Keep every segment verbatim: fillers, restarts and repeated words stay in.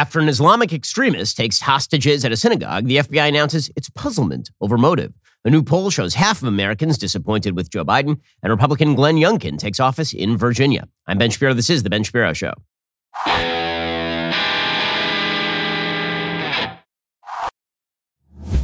After an Islamic extremist takes hostages at a synagogue, the F B I announces its puzzlement over motive. A new poll shows half of Americans disappointed with Joe Biden, and Republican Glenn Youngkin takes office in Virginia. I'm Ben Shapiro. This is The Ben Shapiro Show.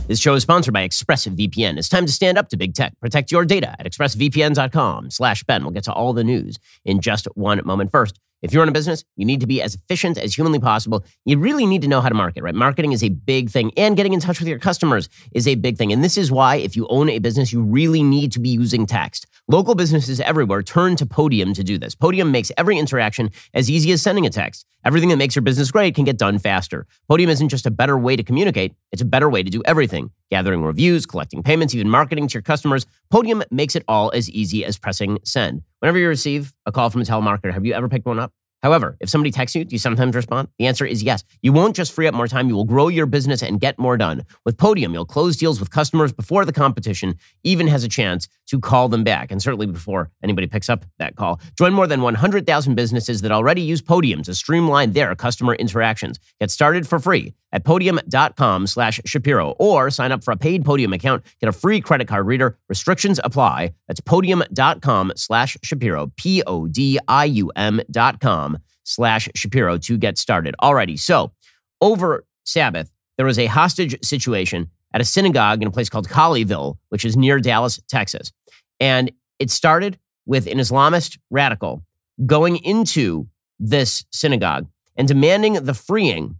This show is sponsored by ExpressVPN. It's time to stand up to big tech. Protect your data at expressvpn.com slash Ben. We'll get to all the news in just one moment. First, if you're in a business, you need to be as efficient as humanly possible. You really need to know how to market, right? Marketing is a big thing, and getting in touch with your customers is a big thing. And this is why, if you own a business, you really need to be using text. Local businesses everywhere turn to Podium to do this. Podium makes every interaction as easy as sending a text. Everything that makes your business great can get done faster. Podium isn't just a better way to communicate, it's a better way to do everything. Gathering reviews, collecting payments, even marketing to your customers. Podium makes it all as easy as pressing send. Whenever you receive a call from a telemarketer, have you ever picked one up? However, if somebody texts you, do you sometimes respond? The answer is yes. You won't just free up more time. You will grow your business and get more done. With Podium, you'll close deals with customers before the competition even has a chance to call them back, and certainly before anybody picks up that call. Join more than one hundred thousand businesses that already use Podium to streamline their customer interactions. Get started for free at podium.com slash Shapiro, or sign up for a paid Podium account. Get a free credit card reader. Restrictions apply. That's podium.com slash Shapiro, P-O-D-I-U-M dot com slash Shapiro to get started. Alrighty, so over Sabbath, there was a hostage situation at a synagogue in a place called Colleyville, which is near Dallas, Texas. And it started with an Islamist radical going into this synagogue and demanding the freeing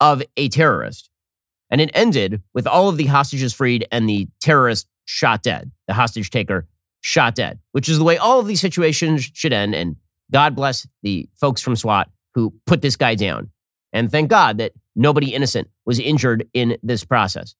of a terrorist. And it ended with all of the hostages freed and the terrorist shot dead, the hostage taker shot dead, which is the way all of these situations should end. And God bless the folks from SWAT who put this guy down. And thank God that nobody innocent was injured in this process.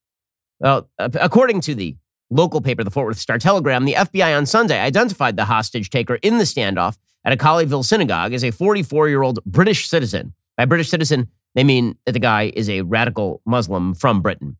Well, according to the local paper, the Fort Worth Star-Telegram, the F B I on Sunday identified the hostage taker in the standoff at a Colleyville synagogue as a forty-four-year-old British citizen. By British citizen, they mean that the guy is a radical Muslim from Britain.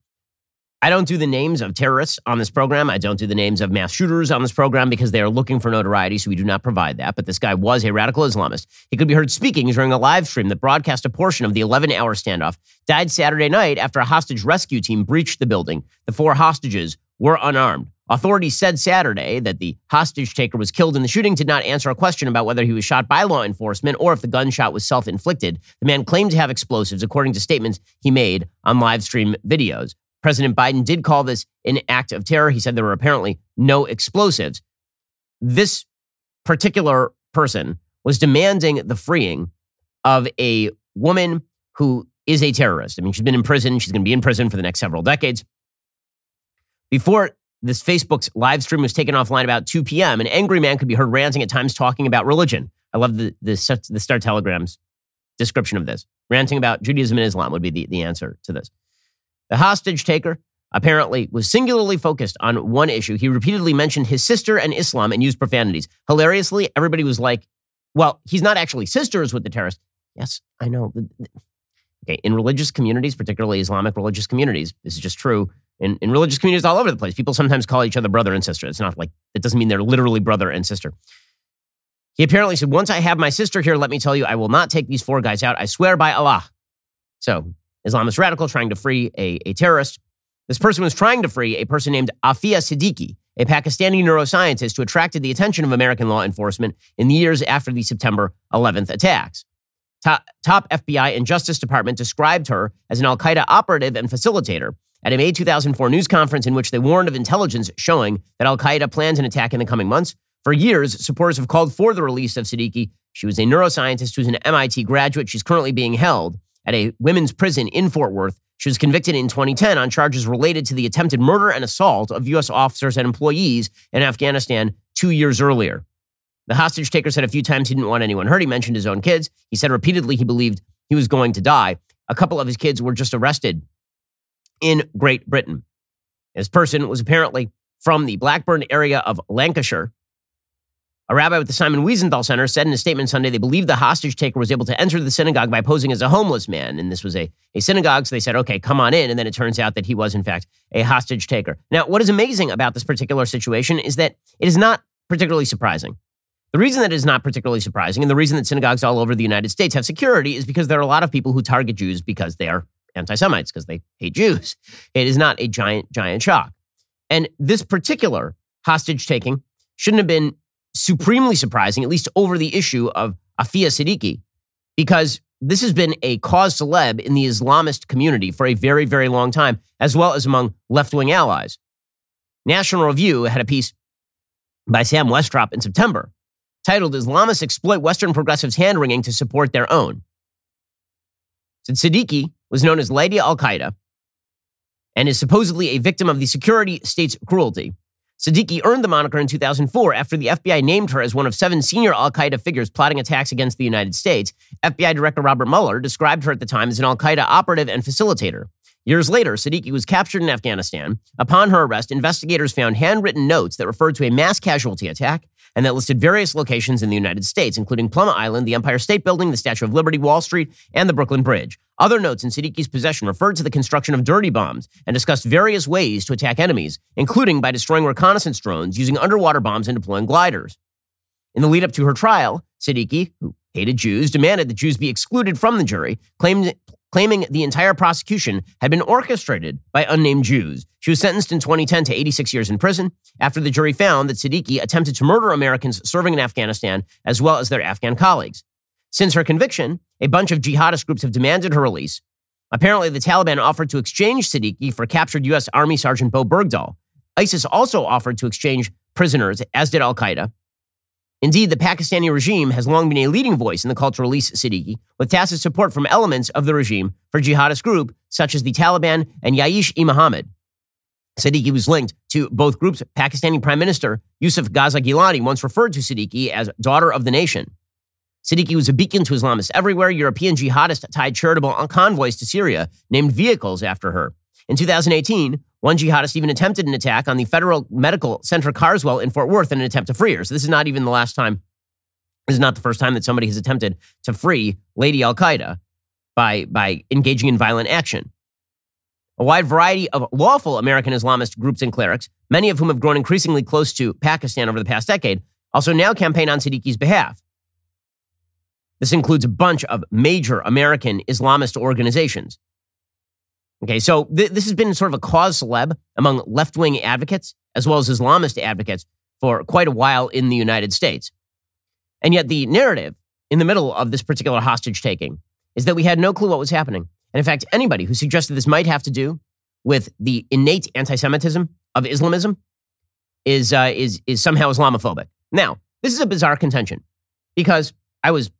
I don't do the names of terrorists on this program. I don't do the names of mass shooters on this program because they are looking for notoriety, so we do not provide that. But this guy was a radical Islamist. He could be heard speaking during a live stream that broadcast a portion of the eleven-hour standoff. Died Saturday night after a hostage rescue team breached the building. The four hostages were unarmed. Authorities said Saturday that the hostage taker was killed in the shooting, did not answer a question about whether he was shot by law enforcement or if the gunshot was self-inflicted. The man claimed to have explosives, according to statements he made on live stream videos. President Biden did call this an act of terror. He said there were apparently no explosives. This particular person was demanding the freeing of a woman who is a terrorist. I mean, she's been in prison. She's going to be in prison for the next several decades. Before this Facebook's live stream was taken offline about two p.m., an angry man could be heard ranting at times talking about religion. I love the, the, the Star Telegram's description of this. Ranting about Judaism and Islam would be the, the answer to this. The hostage taker apparently was singularly focused on one issue. He repeatedly mentioned his sister and Islam and used profanities. Hilariously, everybody was like, well, he's not actually sisters with the terrorist. Yes, I know. Okay, in religious communities, particularly Islamic religious communities, this is just true. In, in religious communities all over the place, people sometimes call each other brother and sister. It's not like, it doesn't mean they're literally brother and sister. He apparently said, once I have my sister here, let me tell you, I will not take these four guys out. I swear by Allah. So, Islamist radical trying to free a, a terrorist. This person was trying to free a person named Aafia Siddiqui, a Pakistani neuroscientist who attracted the attention of American law enforcement in the years after the September eleventh attacks. Top, top F B I and Justice Department described her as an al-Qaeda operative and facilitator at a May two thousand four news conference in which they warned of intelligence showing that al-Qaeda plans an attack in the coming months. For years, supporters have called for the release of Siddiqui. She was a neuroscientist who's an M I T graduate. She's currently being held at a women's prison in Fort Worth. She was convicted in twenty ten on charges related to the attempted murder and assault of U S officers and employees in Afghanistan two years earlier. The hostage taker said a few times he didn't want anyone hurt. He mentioned his own kids. He said repeatedly he believed he was going to die. A couple of his kids were just arrested in Great Britain. This person was apparently from the Blackburn area of Lancashire. A rabbi with the Simon Wiesenthal Center said in a statement Sunday they believed the hostage taker was able to enter the synagogue by posing as a homeless man. And this was a, a synagogue, so they said, okay, come on in. And then it turns out that he was, in fact, a hostage taker. Now, what is amazing about this particular situation is that it is not particularly surprising. The reason that is not particularly surprising and the reason that synagogues all over the United States have security is because there are a lot of people who target Jews because they are anti-Semites, because they hate Jews. It is not a giant, giant shock. And this particular hostage-taking shouldn't have been supremely surprising, at least over the issue of Aafia Siddiqui, because this has been a cause celeb in the Islamist community for a very, very long time, as well as among left-wing allies. National Review had a piece by Sam Westrop in September titled, "Islamists Exploit Western Progressives' Hand-Wringing to Support Their Own." It said Siddiqui was known as Lady Al-Qaeda and is supposedly a victim of the security state's cruelty. Siddiqui earned the moniker in two thousand four after the F B I named her as one of seven senior al-Qaeda figures plotting attacks against the United States. F B I Director Robert Mueller described her at the time as an al-Qaeda operative and facilitator. Years later, Siddiqui was captured in Afghanistan. Upon her arrest, investigators found handwritten notes that referred to a mass casualty attack and that listed various locations in the United States, including Plum Island, the Empire State Building, the Statue of Liberty, Wall Street, and the Brooklyn Bridge. Other notes in Siddiqui's possession referred to the construction of dirty bombs and discussed various ways to attack enemies, including by destroying reconnaissance drones, using underwater bombs, and deploying gliders. In the lead-up to her trial, Siddiqui, who hated Jews, demanded that Jews be excluded from the jury, claimed, claiming the entire prosecution had been orchestrated by unnamed Jews. She was sentenced in twenty ten to eighty-six years in prison after the jury found that Siddiqui attempted to murder Americans serving in Afghanistan as well as their Afghan colleagues. Since her conviction, a bunch of jihadist groups have demanded her release. Apparently, the Taliban offered to exchange Siddiqui for captured U S Army Sergeant Beau Bergdahl. ISIS also offered to exchange prisoners, as did al-Qaeda. Indeed, the Pakistani regime has long been a leading voice in the call to release Siddiqui, with tacit support from elements of the regime for jihadist groups such as the Taliban and Yaish e Mohammed. Siddiqui was linked to both groups. Pakistani Prime Minister Yusuf Ghazagilani once referred to Siddiqui as daughter of the nation. Siddiqui was a beacon to Islamists everywhere. European jihadists tied charitable convoys to Syria, named vehicles after her. In two thousand eighteen, one jihadist even attempted an attack on the Federal Medical Center Carswell in Fort Worth in an attempt to free her. So this is not even the last time. This is not the first time that somebody has attempted to free Lady Al-Qaeda by, by engaging in violent action. A wide variety of lawful American Islamist groups and clerics, many of whom have grown increasingly close to Pakistan over the past decade, also now campaign on Siddiqui's behalf. This includes a bunch of major American Islamist organizations. Okay, so th- this has been sort of a cause celeb among left-wing advocates as well as Islamist advocates for quite a while in the United States. And yet the narrative in the middle of this particular hostage-taking is that we had no clue what was happening. And in fact, anybody who suggested this might have to do with the innate anti-Semitism of Islamism is, uh, is, is somehow Islamophobic. Now, this is a bizarre contention because I was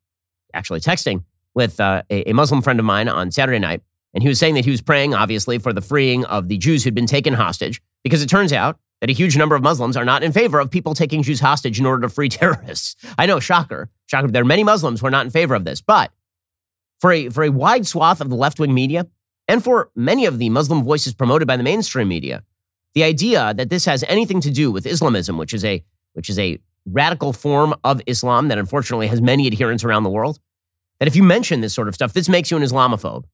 actually texting with uh, a, a Muslim friend of mine on Saturday night, and he was saying that he was praying, obviously, for the freeing of the Jews who'd been taken hostage, because it turns out that a huge number of Muslims are not in favor of people taking Jews hostage in order to free terrorists. I know, shocker. Shocker. There are many Muslims who are not in favor of this. But for a, for a wide swath of the left-wing media, and for many of the Muslim voices promoted by the mainstream media, the idea that this has anything to do with Islamism, which is a which is a radical form of Islam that unfortunately has many adherents around the world, that if you mention this sort of stuff, this makes you an Islamophobe.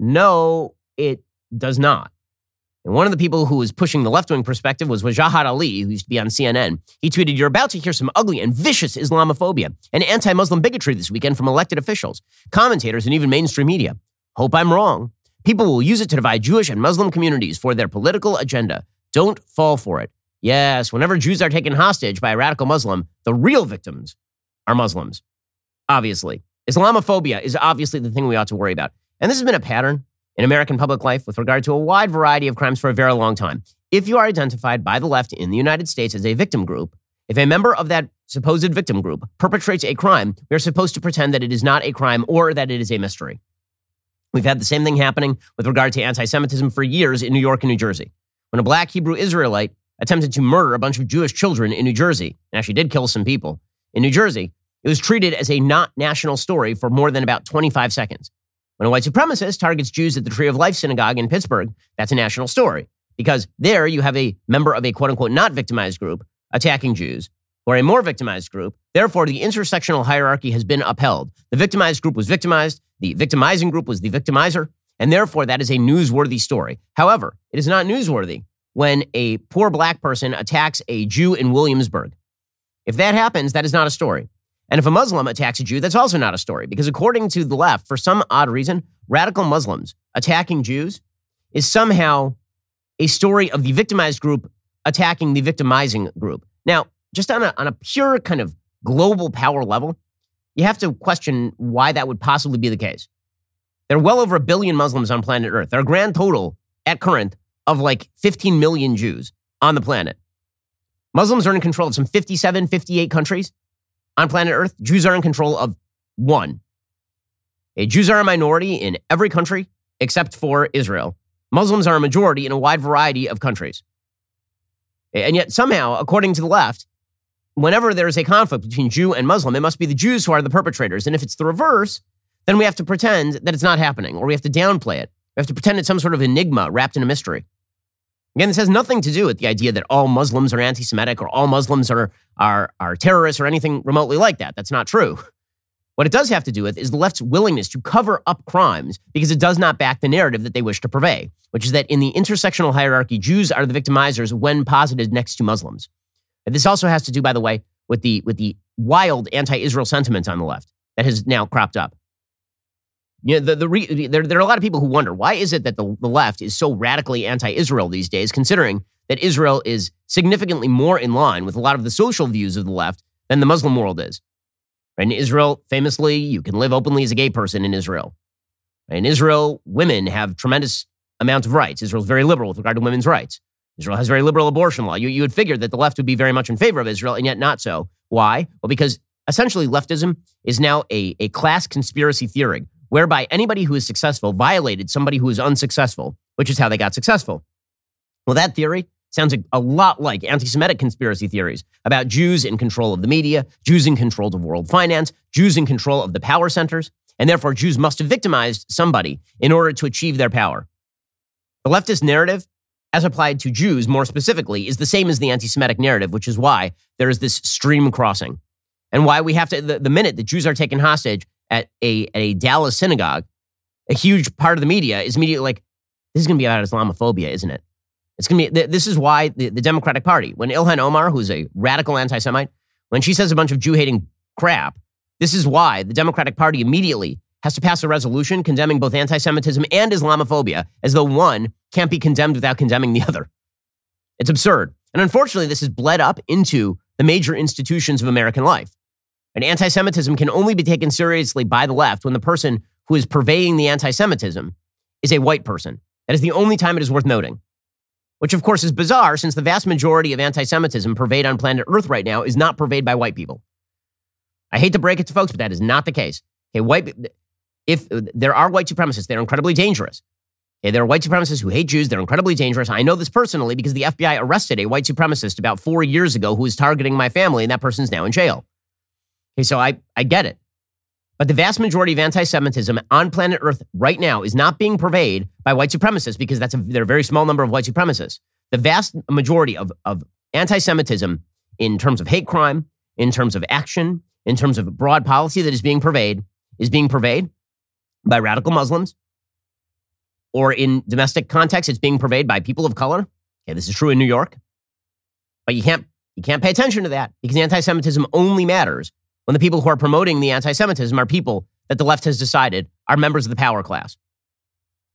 No, it does not. And one of the people who was pushing the left-wing perspective was Wajahat Ali, who used to be on C N N. He tweeted, "You're about to hear some ugly and vicious Islamophobia and anti-Muslim bigotry this weekend from elected officials, commentators, and even mainstream media. Hope I'm wrong. People will use it to divide Jewish and Muslim communities for their political agenda. Don't fall for it. Yes, whenever Jews are taken hostage by a radical Muslim, the real victims are Muslims." Obviously. Islamophobia is obviously the thing we ought to worry about. And this has been a pattern in American public life with regard to a wide variety of crimes for a very long time. If you are identified by the left in the United States as a victim group, if a member of that supposed victim group perpetrates a crime, we are supposed to pretend that it is not a crime or that it is a mystery. We've had the same thing happening with regard to anti-Semitism for years in New York and New Jersey. When a black Hebrew Israelite attempted to murder a bunch of Jewish children in New Jersey, and actually did kill some people in New Jersey, it was treated as a not national story for more than about twenty-five seconds. When a white supremacist targets Jews at the Tree of Life Synagogue in Pittsburgh, that's a national story because there you have a member of a quote-unquote not victimized group attacking Jews or a more victimized group. Therefore, the intersectional hierarchy has been upheld. The victimized group was victimized. The victimizing group was the victimizer. And therefore, that is a newsworthy story. However, it is not newsworthy when a poor black person attacks a Jew in Williamsburg. If that happens, that is not a story. And if a Muslim attacks a Jew, that's also not a story, because according to the left, for some odd reason, radical Muslims attacking Jews is somehow a story of the victimized group attacking the victimizing group. Now, just on a, on a pure kind of global power level, you have to question why that would possibly be the case. There are well over a billion Muslims on planet Earth. There are a grand total at current of like fifteen million Jews on the planet. Muslims are in control of some fifty-seven, fifty-eight countries on planet Earth. Jews are in control of one. Jews are a minority in every country except for Israel. Muslims are a majority in a wide variety of countries. And yet somehow, according to the left, whenever there is a conflict between Jew and Muslim, it must be the Jews who are the perpetrators. And if it's the reverse, then we have to pretend that it's not happening, or we have to downplay it. We have to pretend it's some sort of enigma wrapped in a mystery. Again, this has nothing to do with the idea that all Muslims are anti-Semitic or all Muslims are, are, are terrorists or anything remotely like that. That's not true. What it does have to do with is the left's willingness to cover up crimes because it does not back the narrative that they wish to purvey, which is that in the intersectional hierarchy, Jews are the victimizers when posited next to Muslims. And this also has to do, by the way, with the, with the wild anti-Israel sentiment on the left that has now cropped up. You know, the, the re, there, there are a lot of people who wonder, why is it that the, the left is so radically anti-Israel these days, considering that Israel is significantly more in line with a lot of the social views of the left than the Muslim world is. In Israel, famously, you can live openly as a gay person in Israel. In Israel, women have tremendous amounts of rights. Israel's very liberal with regard to women's rights. Israel has very liberal abortion law. You, you would figure that the left would be very much in favor of Israel, and yet not so. Why? Well, because essentially leftism is now a, a class conspiracy theory, whereby anybody who is successful violated somebody who is unsuccessful, which is how they got successful. Well, that theory sounds a lot like anti-Semitic conspiracy theories about Jews in control of the media, Jews in control of world finance, Jews in control of the power centers, and therefore Jews must have victimized somebody in order to achieve their power. The leftist narrative, as applied to Jews more specifically, is the same as the anti-Semitic narrative, which is why there is this stream crossing and why we have to, the, the minute that Jews are taken hostage at a, at a Dallas synagogue, a huge part of the media is immediately like, this is going to be about Islamophobia, isn't it? It's going to be, this is why the, the Democratic Party, when Ilhan Omar, who's a radical anti-Semite, when she says a bunch of Jew-hating crap, this is why the Democratic Party immediately has to pass a resolution condemning both anti-Semitism and Islamophobia, as though one can't be condemned without condemning the other. It's absurd. And unfortunately, this has bled up into the major institutions of American life. And anti-Semitism can only be taken seriously by the left when the person who is purveying the anti-Semitism is a white person. That is the only time it is worth noting. Which, of course, is bizarre, since the vast majority of anti-Semitism purveyed on planet Earth right now is not purveyed by white people. I hate to break it to folks, but that is not the case. Okay, white, if there are white supremacists, they're incredibly dangerous. Okay, there are white supremacists who hate Jews. They're incredibly dangerous. I know this personally because the F B I arrested a white supremacist about four years ago who was targeting my family, and that person's now in jail. Okay, so I, I get it. But the vast majority of anti-Semitism on planet Earth right now is not being purveyed by white supremacists, because that's a, there are a very small number of white supremacists. The vast majority of, of anti-Semitism in terms of hate crime, in terms of action, in terms of broad policy that is being purveyed, is being purveyed by radical Muslims, or in domestic context, it's being purveyed by people of color. Okay, this is true in New York. But you can't, you can't pay attention to that, because anti-Semitism only matters when the people who are promoting the anti-Semitism are people that the left has decided are members of the power class.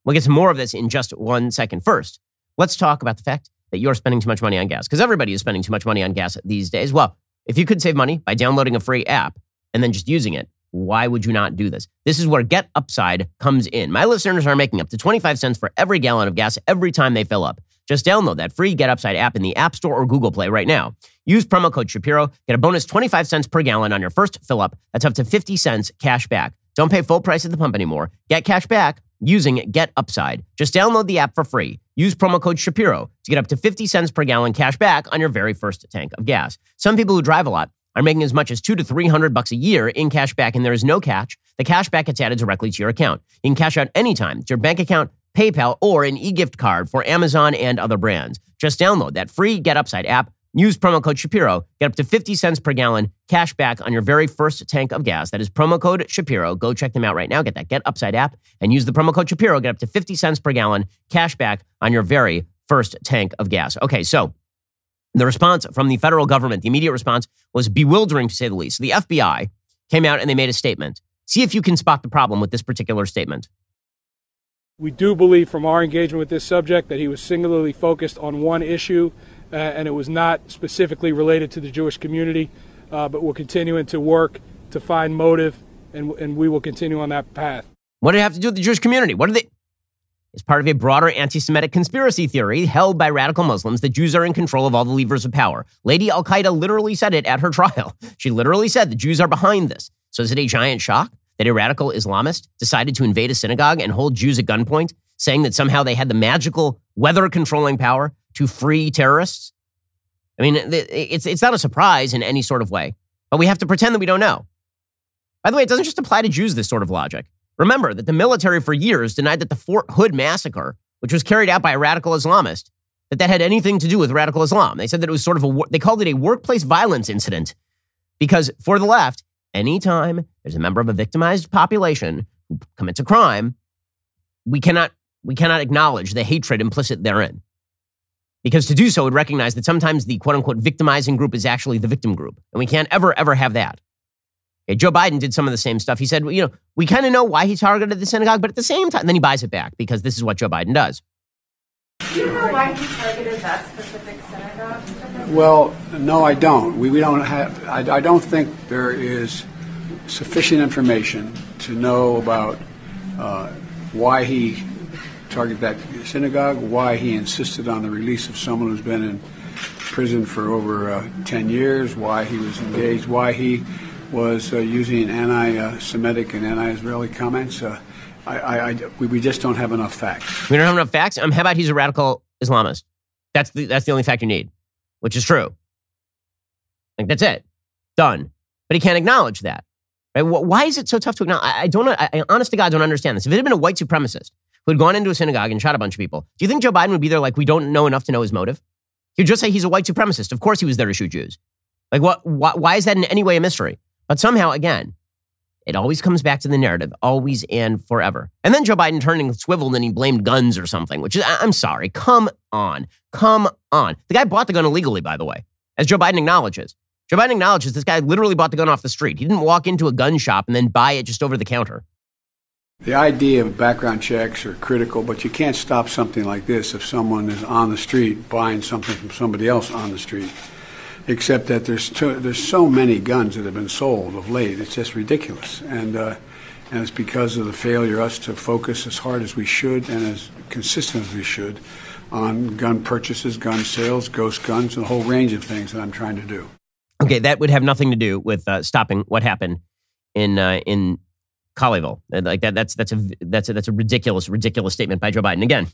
We'll get to more of this in just one second. First, let's talk about the fact that you're spending too much money on gas, because everybody is spending too much money on gas these days. Well, if you could save money by downloading a free app and then just using it, why would you not do this? This is where GetUpside comes in. My listeners are making up to twenty-five cents for every gallon of gas every time they fill up. Just download that free GetUpside app in the App Store or Google Play right now. Use promo code Shapiro. Get a bonus twenty-five cents per gallon on your first fill-up. That's up to fifty cents cash back. Don't pay full price at the pump anymore. Get cash back using GetUpside. Just download the app for free. Use promo code Shapiro to get up to fifty cents per gallon cash back on your very first tank of gas. Some people who drive a lot are making as much as two to three hundred bucks a year in cash back, and there is no catch. The cash back gets added directly to your account. You can cash out anytime to your bank account, PayPal, or an e-gift card for Amazon and other brands. Just download that free GetUpside app, use promo code Shapiro, get up to fifty cents per gallon cash back on your very first tank of gas. That is promo code Shapiro. Go check them out right now. Get that GetUpside app and use the promo code Shapiro. Get up to fifty cents per gallon cash back on your very first tank of gas. Okay, so The response from the federal government, the immediate response, was bewildering, to say the least. The F B I came out and they made a statement. See if you can spot the problem with this particular statement. We do believe from our engagement with this subject that he was singularly focused on one issue, uh, and it was not specifically related to the Jewish community, uh, but we're continuing to work to find motive, and, and we will continue on that path. What did it have to do with the Jewish community? What did they... It's part of a broader anti-Semitic conspiracy theory held by radical Muslims that Jews are in control of all the levers of power. Lady Al-Qaeda literally said it at her trial. She literally said the Jews are behind this. So is it a giant shock that a radical Islamist decided to invade a synagogue and hold Jews at gunpoint, saying that somehow they had the magical weather-controlling power to free terrorists? I mean, it's, it's not a surprise in any sort of way, but we have to pretend that we don't know. By the way, it doesn't just apply to Jews, this sort of logic. Remember that the military for years denied that the Fort Hood massacre, which was carried out by a radical Islamist, that that had anything to do with radical Islam. They said that it was sort of a, they called it a workplace violence incident because for the left, anytime there's a member of a victimized population who commits a crime, we cannot, we cannot acknowledge the hatred implicit therein. Because to do so would recognize that sometimes the quote unquote victimizing group is actually the victim group. And we can't ever, ever have that. Okay, Joe Biden did some of the same stuff. He said, well, you know, we kind of know why he targeted the synagogue, but at the same time, then he buys it back because this is what Joe Biden does. Do you know why he targeted that specific synagogue? Well, no, I don't. We, we don't have, I, I don't think there is sufficient information to know about uh, why he targeted that synagogue, why he insisted on the release of someone who's been in prison for over uh, ten years, why he was engaged, why he was uh, using anti-Semitic and anti-Israeli comments. Uh, I, I, I, we, we just don't have enough facts. We don't have enough facts? Um, how about he's a radical Islamist? That's the, that's the only fact you need, which is true. Like, that's it. Done. But he can't acknowledge that. Right? Why is it so tough to acknowledge? I, I don't know. I, honest to God, don't understand this. If it had been a white supremacist who had gone into a synagogue and shot a bunch of people, do you think Joe Biden would be there like, we don't know enough to know his motive? He'd just say he's a white supremacist. Of course he was there to shoot Jews. Like, what? Why, why is that in any way a mystery? But somehow, again, it always comes back to the narrative, always and forever. And then Joe Biden turned and swiveled and he blamed guns or something, which is, I'm sorry, come on, come on. The guy bought the gun illegally, by the way, as Joe Biden acknowledges. Joe Biden acknowledges this guy literally bought the gun off the street. He didn't walk into a gun shop and then buy it just over the counter. The idea of background checks are critical, but you can't stop something like this if someone is on the street buying something from somebody else on the street. Except that there's too, there's so many guns that have been sold of late. It's just ridiculous. And uh, and it's because of the failure us to focus as hard as we should and as consistent as we should on gun purchases, gun sales, ghost guns, and a whole range of things that I'm trying to do. Okay, that would have nothing to do with uh, stopping what happened in uh, in Colleyville. Like that, that's that's a that's a, that's a ridiculous, ridiculous statement by Joe Biden. Again,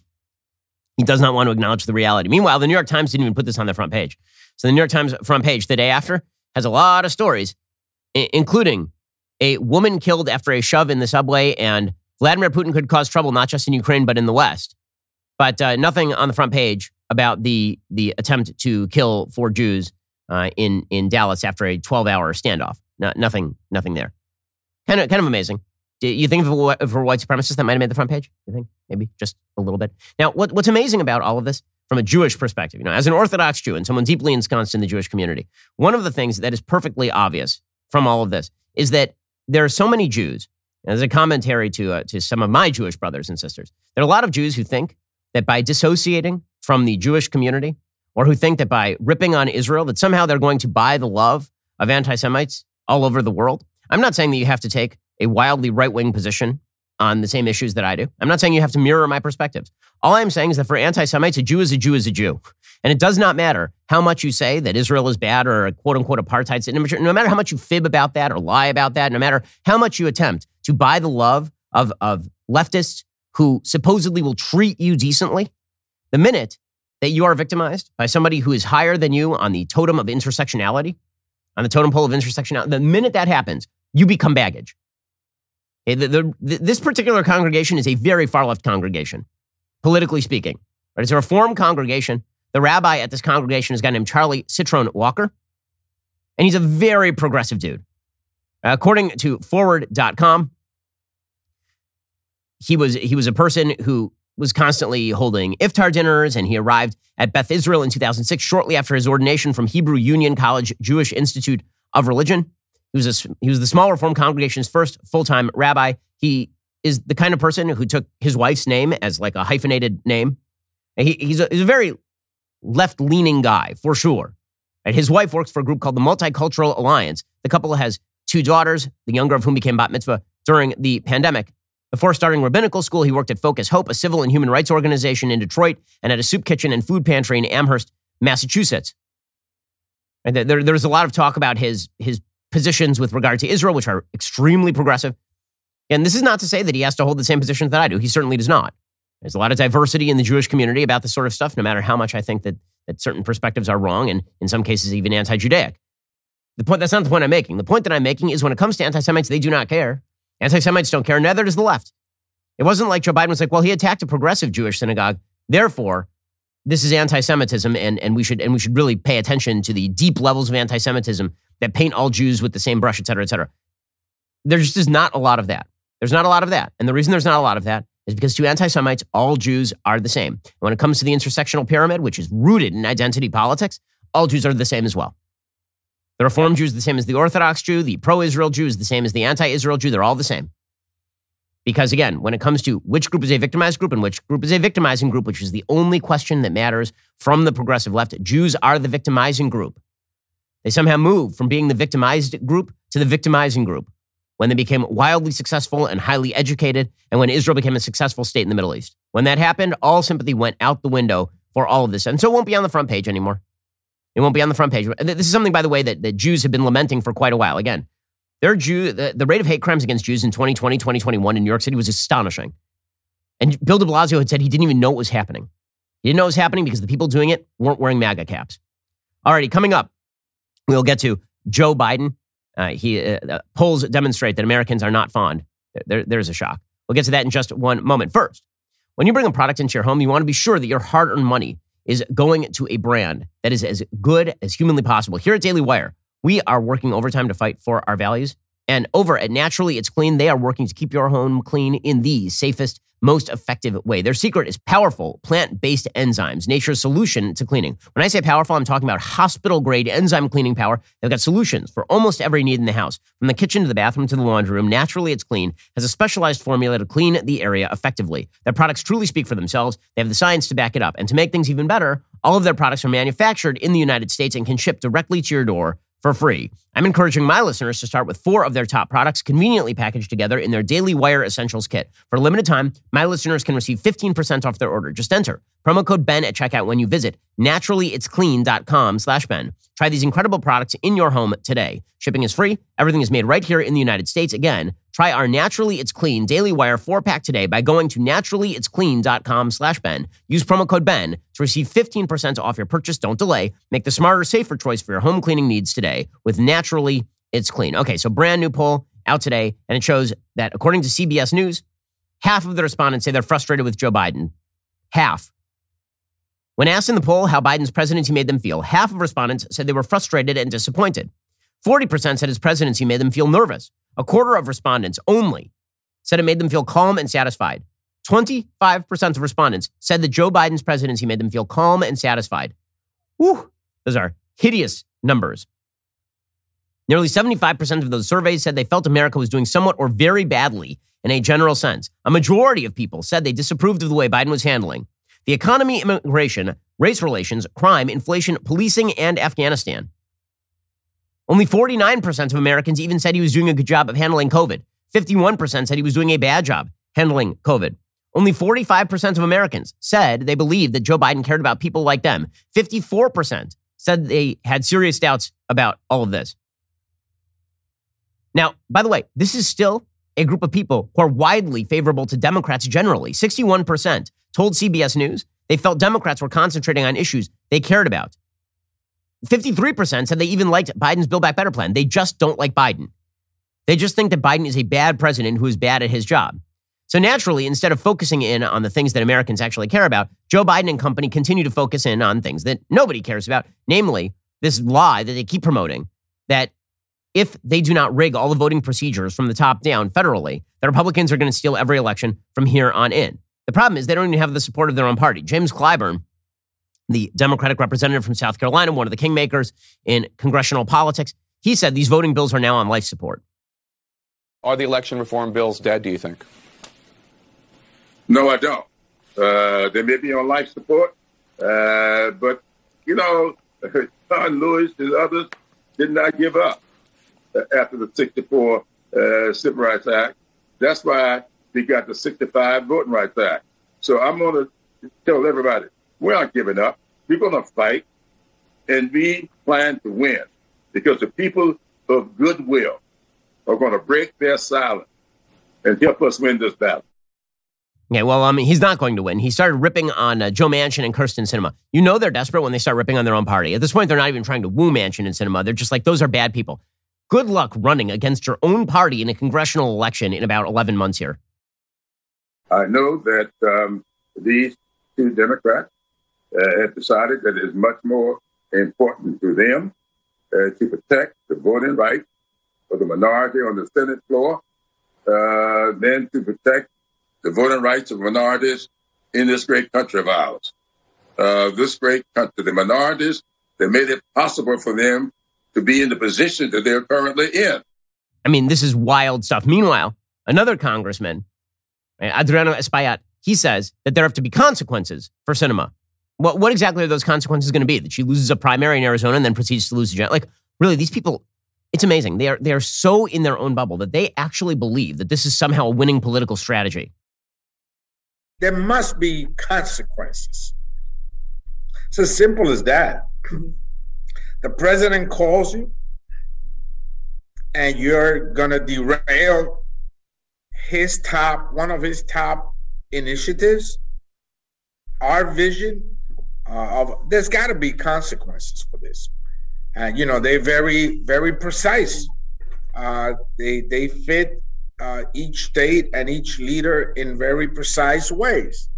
he does not want to acknowledge the reality. Meanwhile, the New York Times didn't even put this on their front page. So the New York Times front page the day after has a lot of stories, I- including a woman killed after a shove in the subway, and Vladimir Putin could cause trouble not just in Ukraine, but in the West. But uh, nothing on the front page about the the attempt to kill four Jews uh, in, in Dallas after a twelve-hour standoff. No, nothing nothing there. Kind of kind of amazing. Do you think for, for white supremacists that might have made the front page? You think? Maybe just a little bit. Now, what, what's amazing about all of this from a Jewish perspective, you know, as an Orthodox Jew and someone deeply ensconced in the Jewish community, one of the things that is perfectly obvious from all of this is that there are so many Jews, and as a commentary to uh, to some of my Jewish brothers and sisters, there are a lot of Jews who think that by dissociating from the Jewish community, or who think that by ripping on Israel, that somehow they're going to buy the love of anti-Semites all over the world. I'm not saying that you have to take a wildly right-wing position on the same issues that I do. I'm not saying you have to mirror my perspectives. All I'm saying is that for anti-Semites, a Jew is a Jew is a Jew. And it does not matter how much you say that Israel is bad or a quote-unquote apartheid state. No matter how much you fib about that or lie about that, no matter how much you attempt to buy the love of, of leftists who supposedly will treat you decently, the minute that you are victimized by somebody who is higher than you on the totem of intersectionality, on the totem pole of intersectionality, the minute that happens, you become baggage. The, the, this particular congregation is a very far-left congregation, politically speaking. Right? It's a Reform congregation. The rabbi at this congregation is a guy named Charlie Citron Walker, and he's a very progressive dude. According to Forward dot com, he was he was a person who was constantly holding iftar dinners, and he arrived at Beth Israel in two thousand six, shortly after his ordination from Hebrew Union College Jewish Institute of Religion. He was a, he was the small Reform congregation's first full-time rabbi. He is the kind of person who took his wife's name as like a hyphenated name. He, he's, a, he's a very left-leaning guy, for sure. And his wife works for a group called the Multicultural Alliance. The couple has two daughters, the younger of whom became bat mitzvah during the pandemic. Before starting rabbinical school, he worked at Focus Hope, a civil and human rights organization in Detroit, and at a soup kitchen and food pantry in Amherst, Massachusetts. And there, there was a lot of talk about his, his positions with regard to Israel, which are extremely progressive. And this is not to say that he has to hold the same positions that I do. He certainly does not. There's a lot of diversity in the Jewish community about this sort of stuff, no matter how much I think that, that certain perspectives are wrong and in some cases even anti-Judaic. The point, that's not the point I'm making. The point that I'm making is when it comes to anti-Semites, they do not care. Anti-Semites don't care, neither does the left. It wasn't like Joe Biden was like, well, he attacked a progressive Jewish synagogue, therefore, this is anti-Semitism, and, and we should and we should really pay attention to the deep levels of anti-Semitism that paint all Jews with the same brush, et cetera, et cetera. There just is not a lot of that. There's not a lot of that. And the reason there's not a lot of that is because to anti-Semites, all Jews are the same. And when it comes to the intersectional pyramid, which is rooted in identity politics, all Jews are the same as well. The Reform Jew is the same as the Orthodox Jew. The pro-Israel Jew is the same as the anti-Israel Jew. They're all the same. Because again, when it comes to which group is a victimized group and which group is a victimizing group, which is the only question that matters from the progressive left, Jews are the victimizing group. They somehow moved from being the victimized group to the victimizing group when they became wildly successful and highly educated and when Israel became a successful state in the Middle East. When that happened, all sympathy went out the window for all of this. And so it won't be on the front page anymore. It won't be on the front page. This is something, by the way, that, that Jews have been lamenting for quite a while. Again, their Jew, the, the rate of hate crimes against Jews in twenty twenty, twenty twenty-one in New York City was astonishing. And Bill de Blasio had said he didn't even know it was happening. He didn't know it was happening because the people doing it weren't wearing MAGA caps. All righty, coming up, we'll get to Joe Biden. Uh, he uh, polls demonstrate that Americans are not fond. There, there's a shock. We'll get to that in just one moment. First, when you bring a product into your home, you want to be sure that your hard-earned money is going to a brand that is as good as humanly possible. Here at Daily Wire, we are working overtime to fight for our values. And over at Naturally It's Clean, they are working to keep your home clean in the safest, most effective way. Their secret is powerful plant-based enzymes, nature's solution to cleaning. When I say powerful, I'm talking about hospital-grade enzyme cleaning power. They've got solutions for almost every need in the house. From the kitchen to the bathroom to the laundry room, Naturally It's Clean has a specialized formula to clean the area effectively. Their products truly speak for themselves. They have the science to back it up. And to make things even better, all of their products are manufactured in the United States and can ship directly to your door for free. I'm encouraging my listeners to start with four of their top products conveniently packaged together in their Daily Wire Essentials Kit. For a limited time, my listeners can receive fifteen percent off their order. Just enter promo code BEN at checkout when you visit naturallyitsclean.com slash BEN. Try these incredible products in your home today. Shipping is free. Everything is made right here in the United States. Again, try our Naturally It's Clean Daily Wire four-pack today by going to naturallyitsclean.com slash BEN. Use promo code BEN to receive fifteen percent off your purchase. Don't delay. Make the smarter, safer choice for your home cleaning needs today with Naturally It's Clean. Okay, so brand new poll out today, and it shows that according to C B S News, half of the respondents say they're frustrated with Joe Biden. Half. When asked in the poll how Biden's presidency made them feel, half of respondents said they were frustrated and disappointed. forty percent said his presidency made them feel nervous. A quarter of respondents only said it made them feel calm and satisfied. twenty-five percent of respondents said that Joe Biden's presidency made them feel calm and satisfied. Whew, those are hideous numbers. Nearly seventy-five percent of those surveys said they felt America was doing somewhat or very badly in a general sense. A majority of people said they disapproved of the way Biden was handling the economy, immigration, race relations, crime, inflation, policing, and Afghanistan. Only forty-nine percent of Americans even said he was doing a good job of handling COVID. fifty-one percent said he was doing a bad job handling COVID. Only forty-five percent of Americans said they believed that Joe Biden cared about people like them. fifty-four percent said they had serious doubts about all of this. Now, by the way, this is still a group of people who are widely favorable to Democrats generally. sixty-one percent told C B S News they felt Democrats were concentrating on issues they cared about. fifty-three percent said they even liked Biden's Build Back Better plan. They just don't like Biden. They just think that Biden is a bad president who is bad at his job. So naturally, instead of focusing in on the things that Americans actually care about, Joe Biden and company continue to focus in on things that nobody cares about, namely this lie that they keep promoting that if they do not rig all the voting procedures from the top down federally, the Republicans are going to steal every election from here on in. The problem is they don't even have the support of their own party. James Clyburn, the Democratic representative from South Carolina, one of the kingmakers in congressional politics, he said these voting bills are now on life support. Are the election reform bills dead, do you think? No, I don't. Uh, they may be on life support, uh, but, you know, John Lewis and others did not give up after the sixty-four uh, Civil Rights Act. That's why they got the sixty-five Voting Rights Act. So I'm going to tell everybody, we're not giving up. We're going to fight, and we plan to win because the people of goodwill are going to break their silence and help us win this battle. Yeah, well, I mean, he's not going to win. He started ripping on uh, Joe Manchin and Kirsten Sinema. You know they're desperate when they start ripping on their own party. At this point, they're not even trying to woo Manchin and Sinema. They're just like, those are bad people. Good luck running against your own party in a congressional election in about eleven months here. I know that um, these two Democrats uh, have decided that it's much more important to them uh, to protect the voting rights of the minority on the Senate floor uh, than to protect the voting rights of minorities in this great country of ours. Uh, this great country, the minorities that made it possible for them to be in the position that they're currently in. I mean, this is wild stuff. Meanwhile, another congressman, Adriano Espaillat, he says that there have to be consequences for Sinema. What, what exactly are those consequences going to be? That she loses a primary in Arizona and then proceeds to lose a general? Like, really, these people, it's amazing. They are, they are so in their own bubble that they actually believe that this is somehow a winning political strategy. There must be consequences. It's as simple as that. The president calls you, and you're going to derail his top, one of his top initiatives, our vision. Uh, of there's got to be consequences for this. And, you know, they're very, very precise. Uh, they, they fit Uh, each state and each leader in very precise ways.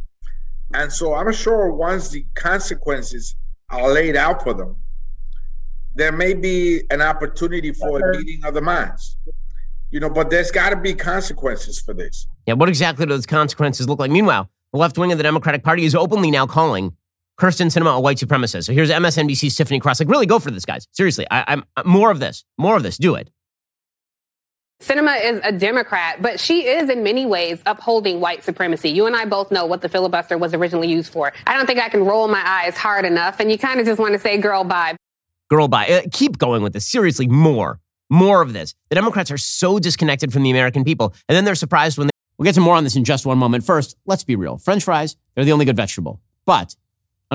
And so I'm sure once the consequences are laid out for them, there may be an opportunity for a meeting of the minds. You know, but there's got to be consequences for this. Yeah, what exactly do those consequences look like? Meanwhile, the left wing of the Democratic Party is openly now calling Kirsten Sinema a white supremacist. So here's M S N B C's Tiffany Cross. Like, really, go for this, guys. Seriously, I, I'm more of this, more of this. Do it. Sinema is a Democrat, but she is in many ways upholding white supremacy. You and I both know what the filibuster was originally used for. I don't think I can roll my eyes hard enough. And you kind of just want to say, girl, bye. Girl, bye. Uh, keep going with this. Seriously, more. More of this. The Democrats are so disconnected from the American people. And then they're surprised when they... We'll get to more on this in just one moment. First, let's be real. French fries, they're the only good vegetable. But...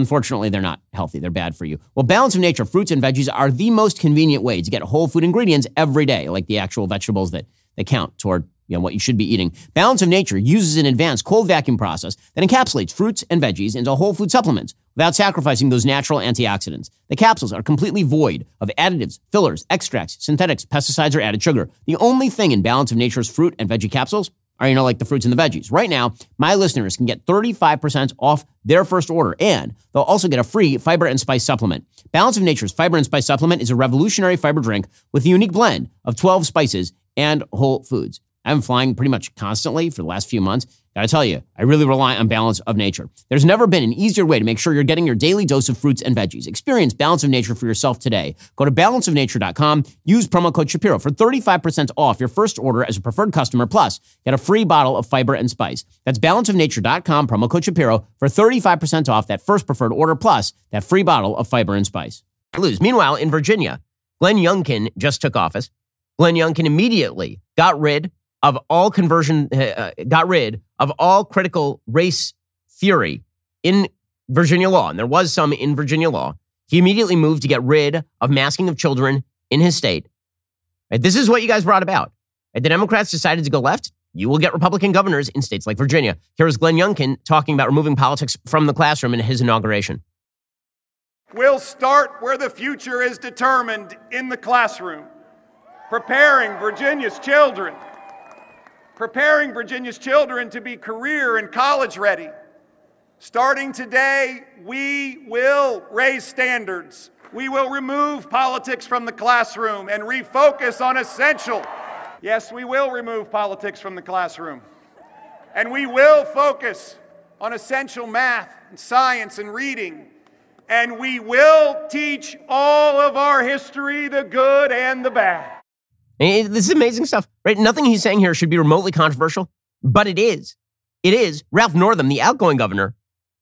unfortunately, they're not healthy. They're bad for you. Well, Balance of Nature fruits and veggies are the most convenient way to get whole food ingredients every day, like the actual vegetables that, that count toward, you know, what you should be eating. Balance of Nature uses an advanced cold vacuum process that encapsulates fruits and veggies into whole food supplements without sacrificing those natural antioxidants. The capsules are completely void of additives, fillers, extracts, synthetics, pesticides, or added sugar. The only thing in Balance of Nature's fruit and veggie capsules are, you know, like the fruits and the veggies. Right now, my listeners can get thirty-five percent off their first order, and they'll also get a free fiber and spice supplement. Balance of Nature's fiber and spice supplement is a revolutionary fiber drink with a unique blend of twelve spices and whole foods. I've been flying pretty much constantly for the last few months. Gotta tell you, I really rely on Balance of Nature. There's never been an easier way to make sure you're getting your daily dose of fruits and veggies. Experience Balance of Nature for yourself today. Go to balance of nature dot com. Use promo code Shapiro for thirty-five percent off your first order as a preferred customer. Plus, get a free bottle of fiber and spice. That's balance of nature dot com, promo code Shapiro, for thirty-five percent off that first preferred order, plus that free bottle of fiber and spice. Lose. Meanwhile, in Virginia, Glenn Youngkin just took office. Glenn Youngkin immediately got rid of all conversion, uh, got rid of all critical race theory in Virginia law. And there was some in Virginia law. He immediately moved to get rid of masking of children in his state. Right? This is what you guys brought about. Right? The Democrats decided to go left. You will get Republican governors in states like Virginia. Here is Glenn Youngkin talking about removing politics from the classroom in his inauguration. We'll start where the future is determined, in the classroom, preparing Virginia's children. Preparing Virginia's children to be career and college ready. Starting today, we will raise standards. We will remove politics from the classroom and refocus on essential. Yes, we will remove politics from the classroom. And we will focus on essential math and science and reading, and we will teach all of our history, the good and the bad. It, this is amazing stuff, right? Nothing he's saying here should be remotely controversial, but it is. It is. Ralph Northam, the outgoing governor,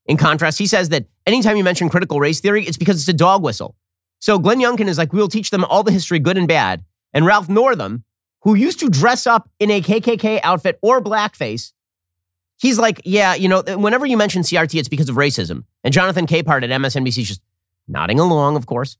in contrast, he says that anytime you mention critical race theory, it's because it's a dog whistle. So Glenn Youngkin is like, we'll teach them all the history, good and bad. And Ralph Northam, who used to dress up in a K K K outfit or blackface, he's like, yeah, you know, whenever you mention C R T, it's because of racism. And Jonathan Capehart at M S N B C is just nodding along, of course.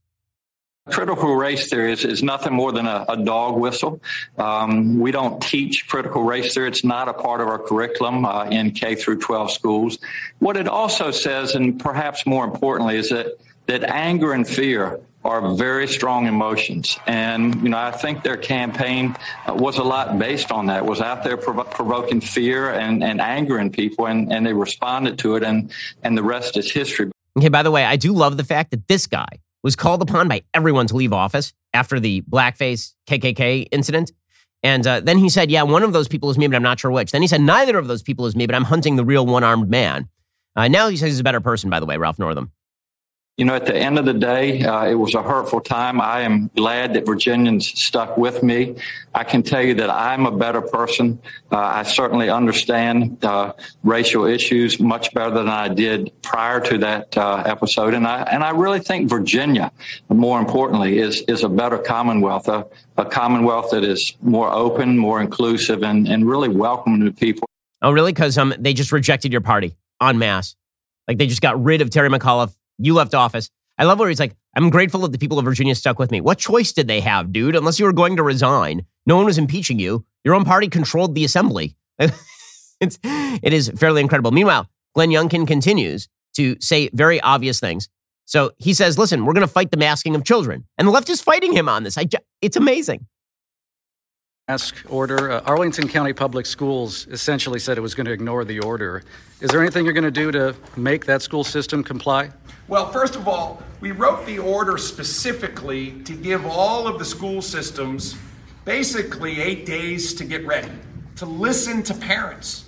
Critical race theory is, is nothing more than a, a dog whistle. Um, we don't teach critical race theory. It's not a part of our curriculum uh, in K through twelve schools. What it also says, and perhaps more importantly, is that that anger and fear are very strong emotions. And, you know, I think their campaign was a lot based on that, was out there prov- provoking fear and, and anger in people, and, and they responded to it, and, and the rest is history. Okay, by the way, I do love the fact that this guy was called upon by everyone to leave office after the blackface K K K incident. And uh, then he said, yeah, one of those people is me, but I'm not sure which. Then he said, neither of those people is me, but I'm hunting the real one-armed man. Uh, now he says he's a better person, by the way, Ralph Northam. You know, at the end of the day, uh, it was a hurtful time. I am glad that Virginians stuck with me. I can tell you that I'm a better person. Uh, I certainly understand uh, racial issues much better than I did prior to that uh, episode. And I and I really think Virginia, more importantly, is is a better Commonwealth, a, a Commonwealth that is more open, more inclusive, and, and really welcoming to people. Oh, really? Because um, they just rejected your party en masse. Like, they just got rid of Terry McAuliffe. You left office. I love where he's like, I'm grateful that the people of Virginia stuck with me. What choice did they have, dude? Unless you were going to resign. No one was impeaching you. Your own party controlled the assembly. it's, it is fairly incredible. Meanwhile, Glenn Youngkin continues to say very obvious things. So he says, listen, we're going to fight the masking of children. And the left is fighting him on this. I ju- it's amazing. Mask order. Uh, Arlington County Public Schools essentially said it was going to ignore the order. Is there anything you're going to do to make that school system comply? Well, first of all, we wrote the order specifically to give all of the school systems basically eight days to get ready, to listen to parents.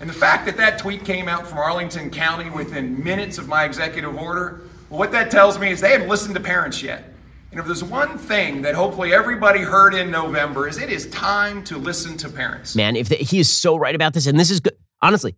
And the fact that that tweet came out from Arlington County within minutes of my executive order, well, what that tells me is they haven't listened to parents yet. And if there's one thing that hopefully everybody heard in November, is it is time to listen to parents. Man, if the, he is so right about this, and this is good. Honestly,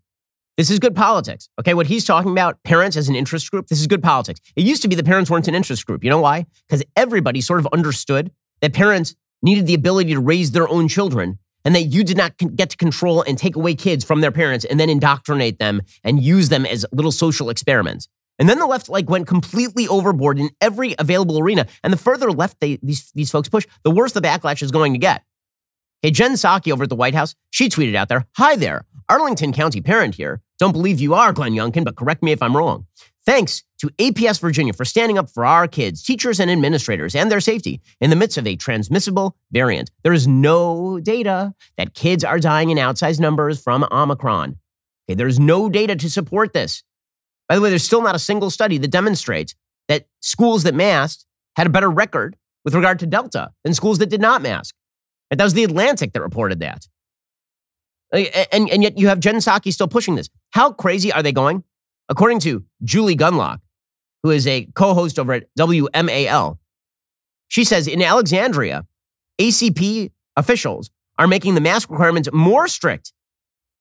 this is good politics. Okay, what he's talking about, parents as an interest group, this is good politics. It used to be the parents weren't an interest group. You know why? Because everybody sort of understood that parents needed the ability to raise their own children, and that you did not get to control and take away kids from their parents and then indoctrinate them and use them as little social experiments. And then the left like went completely overboard in every available arena. And the further left they, these, these folks push, the worse the backlash is going to get. Hey, Jen Psaki over at the White House, she tweeted out there, hi there, Arlington County parent here. Don't believe you are Glenn Youngkin, but correct me if I'm wrong. Thanks to A P S Virginia for standing up for our kids, teachers and administrators and their safety in the midst of a transmissible variant. There is no data that kids are dying in outsized numbers from Omicron. Okay, there's no data to support this. By the way, there's still not a single study that demonstrates that schools that masked had a better record with regard to Delta than schools that did not mask. And that was The Atlantic that reported that. And, and yet you have Jen Psaki still pushing this. How crazy are they going? According to Julie Gunlock, who is a co-host over at W M A L, she says in Alexandria, A C P officials are making the mask requirements more strict.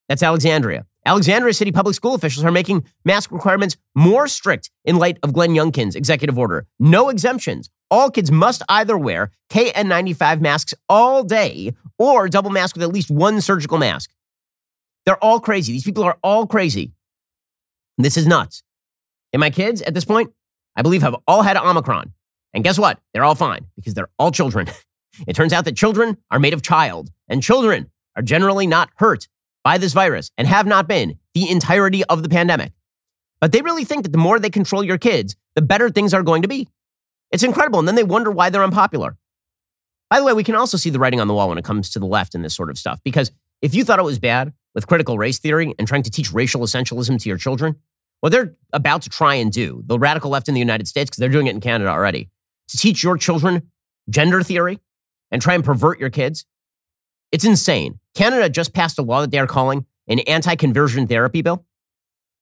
That's Alexandria. Alexandria City Public School officials are making mask requirements more strict in light of Glenn Youngkin's executive order. No exemptions. All kids must either wear K N ninety-five masks all day or double mask with at least one surgical mask. They're all crazy. These people are all crazy. This is nuts. And my kids at this point, I believe, have all had Omicron. And guess what? They're all fine because they're all children. It turns out that children are made of child, and children are generally not hurt by this virus and have not been the entirety of the pandemic. But they really think that the more they control your kids, the better things are going to be. It's incredible. And then they wonder why they're unpopular. By the way, we can also see the writing on the wall when it comes to the left and this sort of stuff, because if you thought it was bad with critical race theory and trying to teach racial essentialism to your children, well, they're about to try and do, the radical left in the United States, because they're doing it in Canada already, to teach your children gender theory and try and pervert your kids. It's insane. Canada just passed a law that they are calling an anti-conversion therapy bill.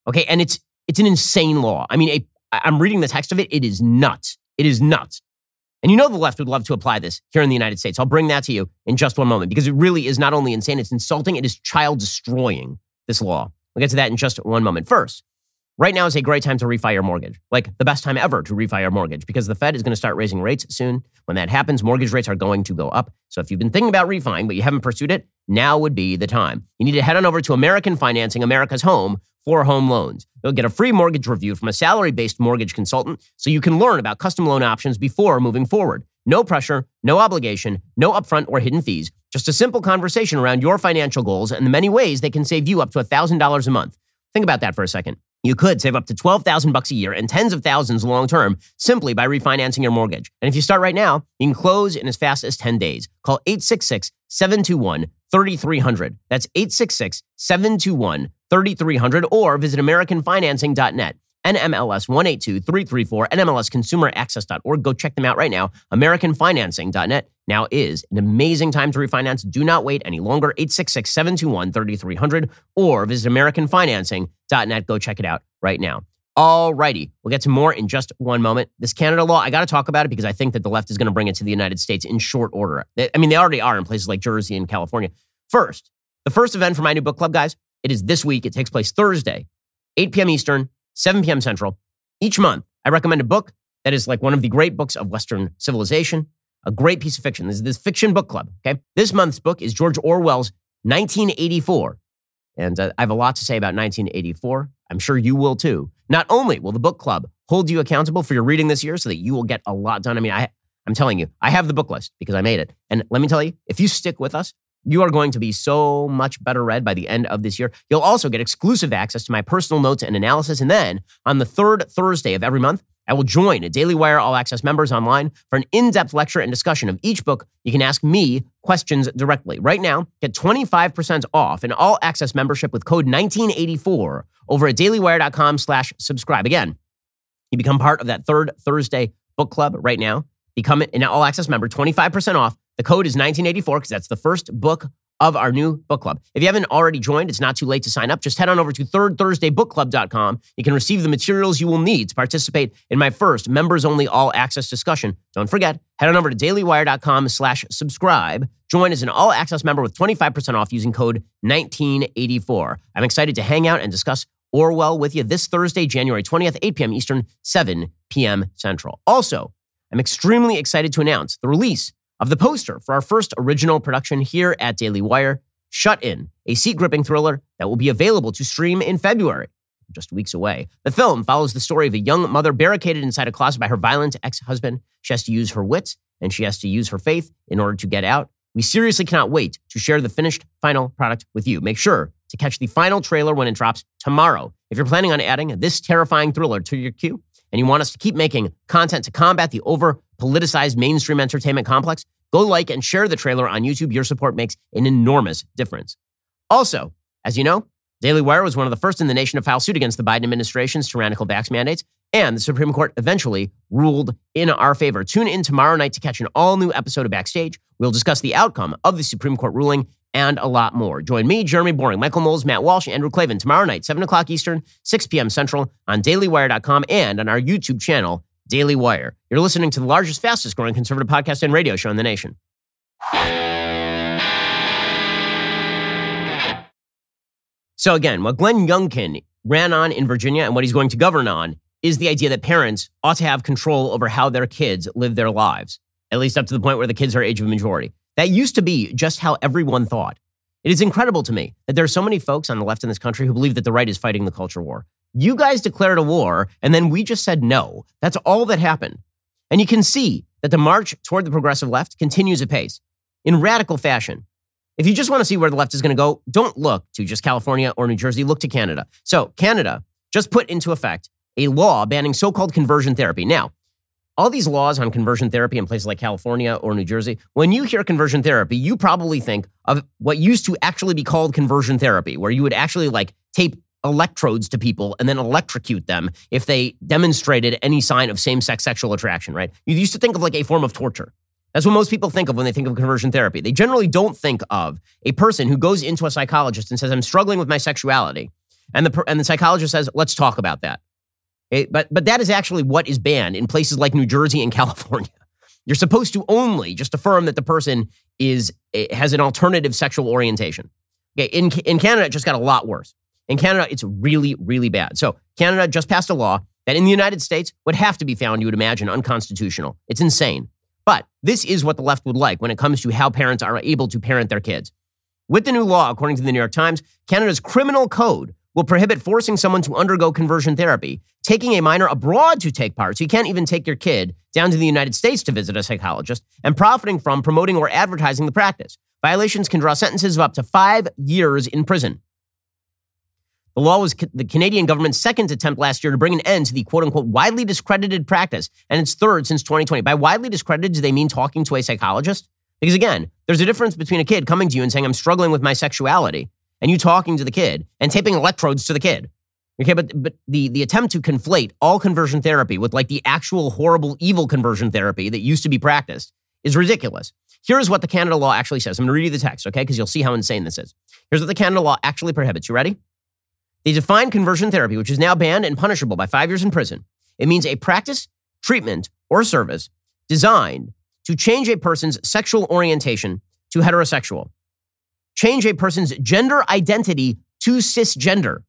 Okay. And it's, it's an insane law. I mean, a, I'm reading the text of it. It is nuts. It is nuts. And you know the left would love to apply this here in the United States. I'll bring that to you in just one moment because it really is not only insane, it's insulting, it is child-destroying, this law. We'll get to that in just one moment. First, right now is a great time to refi your mortgage, like the best time ever to refi your mortgage because the Fed is going to start raising rates soon. When that happens, mortgage rates are going to go up. So if you've been thinking about refining but you haven't pursued it, now would be the time. You need to head on over to American Financing, America's home for home loans. You'll get a free mortgage review from a salary-based mortgage consultant so you can learn about custom loan options before moving forward. No pressure, no obligation, no upfront or hidden fees. Just a simple conversation around your financial goals and the many ways they can save you up to one thousand dollars a month. Think about that for a second. You could save up to twelve thousand dollars a year and tens of thousands long-term simply by refinancing your mortgage. And if you start right now, you can close in as fast as ten days. Call eight six six, seven two one, three three zero zero. That's eight six six, seven two one, three three zero zero or visit American Financing dot net. N M L S one eight two three three four, N M L S Consumer Access dot org. Go check them out right now. American Financing dot net. Now is an amazing time to refinance. Do not wait any longer. eight six six, seven two one, three three zero zero or visit American Financing dot net. Go check it out right now. All righty. We'll get to more in just one moment. This Canada law, I got to talk about it because I think that the left is going to bring it to the United States in short order. I mean, they already are in places like Jersey and California. First, the first event for my new book club, guys, it is this week. It takes place Thursday, eight p.m. Eastern, seven p.m. Central. Each month, I recommend a book that is like one of the great books of Western civilization, a great piece of fiction. This is this fiction book club, okay? This month's book is George Orwell's nineteen eighty-four. And uh, I have a lot to say about nineteen eighty-four. I'm sure you will too. Not only will the book club hold you accountable for your reading this year so that you will get a lot done. I mean, I, I'm telling you, I have the book list because I made it. And let me tell you, if you stick with us, you are going to be so much better read by the end of this year. You'll also get exclusive access to my personal notes and analysis. And then on the third Thursday of every month, I will join a Daily Wire All Access members online for an in-depth lecture and discussion of each book. You can ask me questions directly. Right now, get twenty-five percent off an All Access membership with code nineteen eighty-four over at daily wire dot com slash subscribe. Again, you become part of that third Thursday book club right now. Become an All Access member, twenty-five percent off. The code is nineteen eighty-four because that's the first book of our new book club. If you haven't already joined, it's not too late to sign up. Just head on over to third thursday book club dot com. You can receive the materials you will need to participate in my first members-only all-access discussion. Don't forget, head on over to daily wire dot com slash subscribe. Join as an all-access member with twenty-five percent off using code nineteen eighty-four. I'm excited to hang out and discuss Orwell with you this Thursday, January twentieth, eight p.m. Eastern, seven p.m. Central. Also, I'm extremely excited to announce the release of the poster for our first original production here at Daily Wire, Shut In, a seat-gripping thriller that will be available to stream in February, just weeks away. The film follows the story of a young mother barricaded inside a closet by her violent ex-husband. She has to use her wits and she has to use her faith in order to get out. We seriously cannot wait to share the finished final product with you. Make sure to catch the final trailer when it drops tomorrow. If you're planning on adding this terrifying thriller to your queue, and you want us to keep making content to combat the over-politicized mainstream entertainment complex, go like and share the trailer on YouTube. Your support makes an enormous difference. Also, as you know, Daily Wire was one of the first in the nation to file suit against the Biden administration's tyrannical vax mandates, and the Supreme Court eventually ruled in our favor. Tune in tomorrow night to catch an all-new episode of Backstage. We'll discuss the outcome of the Supreme Court ruling and a lot more. Join me, Jeremy Boring, Michael Moles, Matt Walsh, Andrew Clavin tomorrow night, seven o'clock Eastern, six p.m. Central on daily wire dot com and on our YouTube channel, Daily Wire. You're listening to the largest, fastest growing conservative podcast and radio show in the nation. So again, what Glenn Youngkin ran on in Virginia and what he's going to govern on is the idea that parents ought to have control over how their kids live their lives, at least up to the point where the kids are age of majority. That used to be just how everyone thought. It is incredible to me that there are so many folks on the left in this country who believe that the right is fighting the culture war. You guys declared a war, and then we just said no. That's all that happened. And you can see that the march toward the progressive left continues apace in radical fashion. If you just want to see where the left is going to go, don't look to just California or New Jersey. Look to Canada. So Canada just put into effect a law banning so-called conversion therapy. Now, all these laws on conversion therapy in places like California or New Jersey, when you hear conversion therapy, you probably think of what used to actually be called conversion therapy, where you would actually like tape electrodes to people and then electrocute them if they demonstrated any sign of same-sex sexual attraction, right? You used to think of like a form of torture. That's what most people think of when they think of conversion therapy. They generally don't think of a person who goes into a psychologist and says, I'm struggling with my sexuality. And the and the psychologist says, let's talk about that. It, but but that is actually what is banned in places like New Jersey and California. You're supposed to only just affirm that the person is has an alternative sexual orientation. Okay, in in Canada, it just got a lot worse. In Canada, it's really, really bad. So Canada just passed a law that in the United States would have to be found, you would imagine, unconstitutional. It's insane. But this is what the left would like when it comes to how parents are able to parent their kids. With the new law, according to the New York Times, Canada's criminal code will prohibit forcing someone to undergo conversion therapy, taking a minor abroad to take part, so you can't even take your kid down to the United States to visit a psychologist, and profiting from, promoting, or advertising the practice. Violations can draw sentences of up to five years in prison. The law was the Canadian government's second attempt last year to bring an end to the quote-unquote widely discredited practice, and its third since twenty twenty. By widely discredited, do they mean talking to a psychologist? Because again, there's a difference between a kid coming to you and saying, I'm struggling with my sexuality, and you talking to the kid and taping electrodes to the kid. Okay, but but the, the attempt to conflate all conversion therapy with like the actual horrible, evil conversion therapy that used to be practiced is ridiculous. Here's what the Canada law actually says. I'm going to read you the text, okay, because you'll see how insane this is. Here's what the Canada law actually prohibits. You ready? They define conversion therapy, which is now banned and punishable by five years in prison. It means a practice, treatment, or service designed to change a person's sexual orientation to heterosexual, change a person's gender identity to cisgender.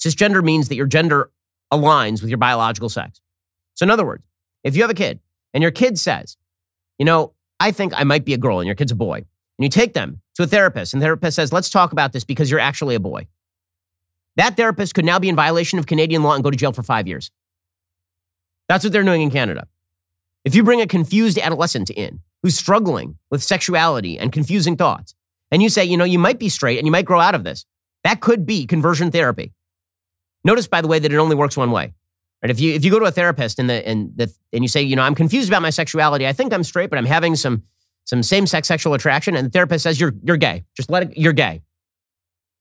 Cisgender means that your gender aligns with your biological sex. So in other words, if you have a kid and your kid says, you know, I think I might be a girl and your kid's a boy, and you take them to a therapist and the therapist says, let's talk about this because you're actually a boy. That therapist could now be in violation of Canadian law and go to jail for five years. That's what they're doing in Canada. If you bring a confused adolescent in who's struggling with sexuality and confusing thoughts, and you say, you know, you might be straight and you might grow out of this, that could be conversion therapy. Notice, by the way, that it only works one way. Right? If you if you go to a therapist and the and the and you say, you know, I'm confused about my sexuality, I think I'm straight, but I'm having some some same-sex sexual attraction, and the therapist says you're you're gay. Just let it, you're gay.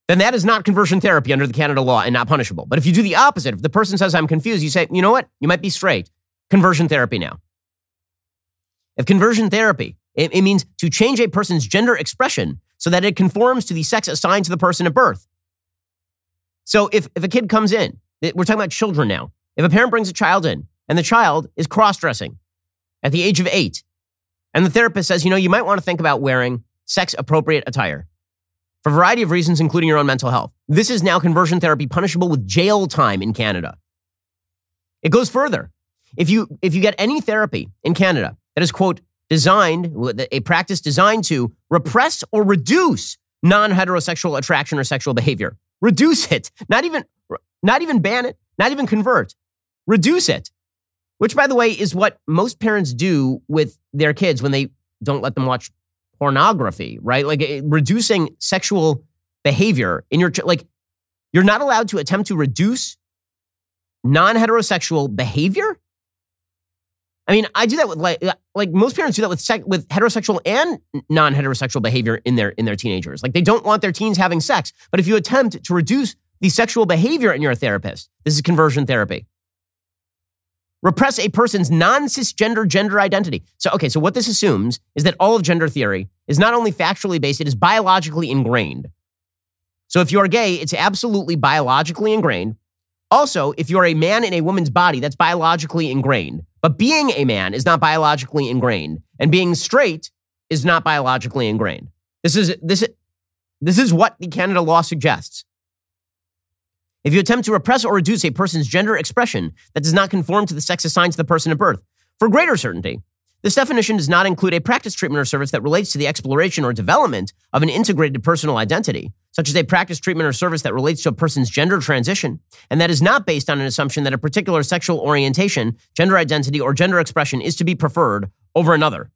Then that is not conversion therapy under the Canada law and not punishable. But if you do the opposite, if the person says, I'm confused, you say, you know what? You might be straight. Conversion therapy now. If conversion therapy, it, it means to change a person's gender expression so that it conforms to the sex assigned to the person at birth. So if, if a kid comes in, we're talking about children now. If a parent brings a child in and the child is cross-dressing at the age of eight, and the therapist says, you know, you might want to think about wearing sex-appropriate attire for a variety of reasons, including your own mental health. This is now conversion therapy punishable with jail time in Canada. It goes further. If you if you get any therapy in Canada that is, quote, designed, a practice designed to repress or reduce non-heterosexual attraction or sexual behavior, reduce it, not even, not even ban it, not even convert, reduce it, which, by the way, is what most parents do with their kids when they don't let them watch pornography, right? Like it, reducing sexual behavior in your, like you're not allowed to attempt to reduce non-heterosexual behavior. I mean, I do that with like, like most parents do that with sec, with heterosexual and non-heterosexual behavior in their, in their teenagers. Like they don't want their teens having sex, but if you attempt to reduce the sexual behavior in your therapist, this is conversion therapy. Repress a person's non-cisgender gender identity. So, okay, so what this assumes is that all of gender theory is not only factually based, it is biologically ingrained. So if you're gay, it's absolutely biologically ingrained. Also, if you're a man in a woman's body, that's biologically ingrained. But being a man is not biologically ingrained. And being straight is not biologically ingrained. This is, this, this is what the Canada law suggests. If you attempt to repress or reduce a person's gender expression that does not conform to the sex assigned to the person at birth, for greater certainty, this definition does not include a practice, treatment, or service that relates to the exploration or development of an integrated personal identity, such as a practice, treatment, or service that relates to a person's gender transition, and that is not based on an assumption that a particular sexual orientation, gender identity, or gender expression is to be preferred over another.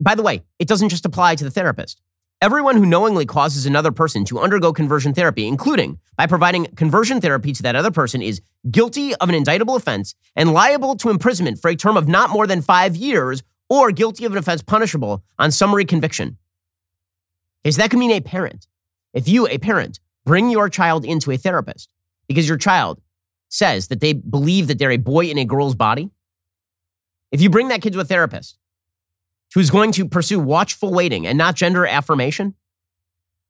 By the way, it doesn't just apply to the therapist. Everyone who knowingly causes another person to undergo conversion therapy, including by providing conversion therapy to that other person, is guilty of an indictable offense and liable to imprisonment for a term of not more than five years or guilty of an offense punishable on summary conviction. Okay, so that could mean a parent. If you, a parent, bring your child into a therapist because your child says that they believe that they're a boy in a girl's body, if you bring that kid to a therapist who's going to pursue watchful waiting and not gender affirmation,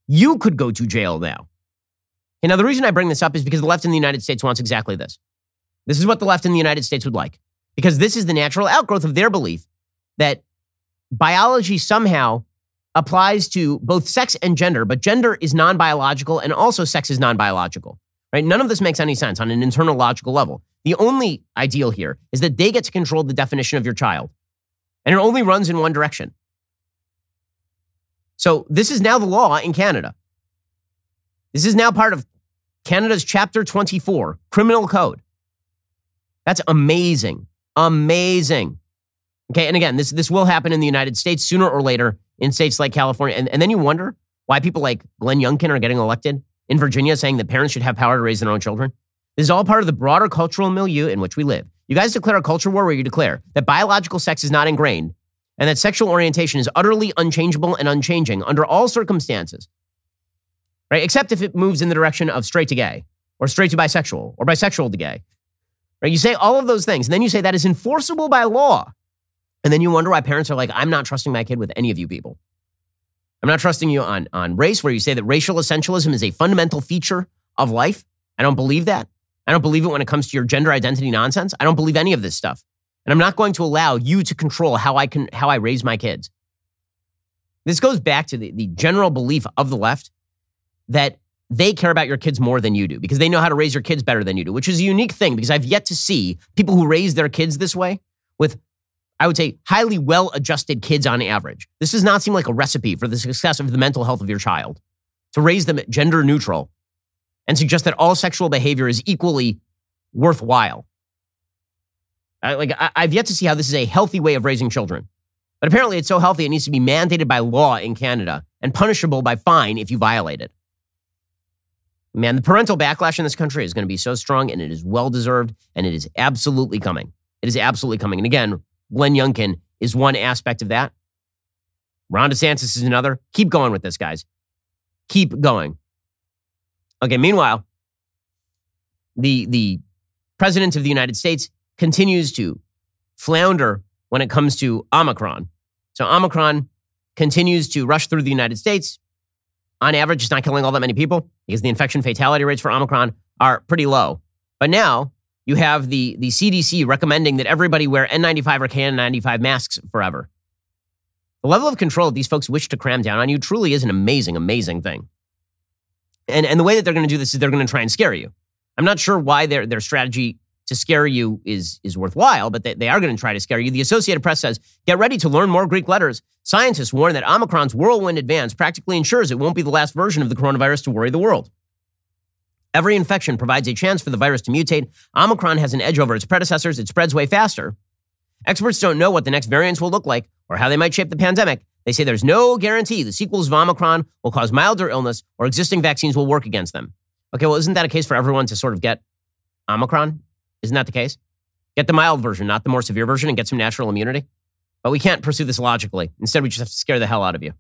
you could go to jail now Okay, now, the reason I bring this up is because the left in the United States wants exactly this. This is what the left in the United States would like, because this is the natural outgrowth of their belief that biology somehow applies to both sex and gender, but gender is non-biological and also sex is non-biological, right? None of this makes any sense on an internal logical level. The only ideal here is that they get to control the definition of your child, and it only runs in one direction. So this is now the law in Canada. This is now part of Canada's Chapter twenty-four criminal code. That's amazing. Amazing. Okay, and again, this, this will happen in the United States sooner or later in states like California. And, and then you wonder why people like Glenn Youngkin are getting elected in Virginia saying that parents should have power to raise their own children. This is all part of the broader cultural milieu in which we live. You guys declare a culture war where you declare that biological sex is not ingrained and that sexual orientation is utterly unchangeable and unchanging under all circumstances, right? Except if it moves in the direction of straight to gay or straight to bisexual or bisexual to gay, right? You say all of those things, and then you say that is enforceable by law. And then you wonder why parents are like, I'm not trusting my kid with any of you people. I'm not trusting you on, on race, where you say that racial essentialism is a fundamental feature of life. I don't believe that. I don't believe it when it comes to your gender identity nonsense. I don't believe any of this stuff. And I'm not going to allow you to control how I can, how I raise my kids. This goes back to the, the general belief of the left that they care about your kids more than you do because they know how to raise your kids better than you do, which is a unique thing because I've yet to see people who raise their kids this way with, I would say, highly well-adjusted kids on average. This does not seem like a recipe for the success of the mental health of your child, to raise them gender neutral and suggest that all sexual behavior is equally worthwhile. I, like I, I've yet to see how this is a healthy way of raising children, but apparently it's so healthy it needs to be mandated by law in Canada and punishable by fine if you violate it. Man, the parental backlash in this country is going to be so strong, and it is well-deserved, and it is absolutely coming. It is absolutely coming. And again, Glenn Youngkin is one aspect of that. Ron DeSantis is another. Keep going with this, guys. Keep going. Okay, meanwhile, the, the president of the United States continues to flounder when it comes to Omicron. So Omicron continues to rush through the United States. On average, it's not killing all that many people because the infection fatality rates for Omicron are pretty low. But now, you have the, the C D C recommending that everybody wear N ninety-five or K N ninety-five masks forever. The level of control that these folks wish to cram down on you truly is an amazing, amazing thing. And, and the way that they're going to do this is they're going to try and scare you. I'm not sure why their, their strategy to scare you is, is worthwhile, but they, they are going to try to scare you. The Associated Press says, get ready to learn more Greek letters. Scientists warn that Omicron's whirlwind advance practically ensures it won't be the last version of the coronavirus to worry the world. Every infection provides a chance for the virus to mutate. Omicron has an edge over its predecessors. It spreads way faster. Experts don't know what the next variants will look like or how they might shape the pandemic. They say there's no guarantee the sequels of Omicron will cause milder illness or existing vaccines will work against them. Okay, well, isn't that a case for everyone to sort of get Omicron? Isn't that the case? Get the mild version, not the more severe version, and get some natural immunity. But we can't pursue this logically. Instead, we just have to scare the hell out of you.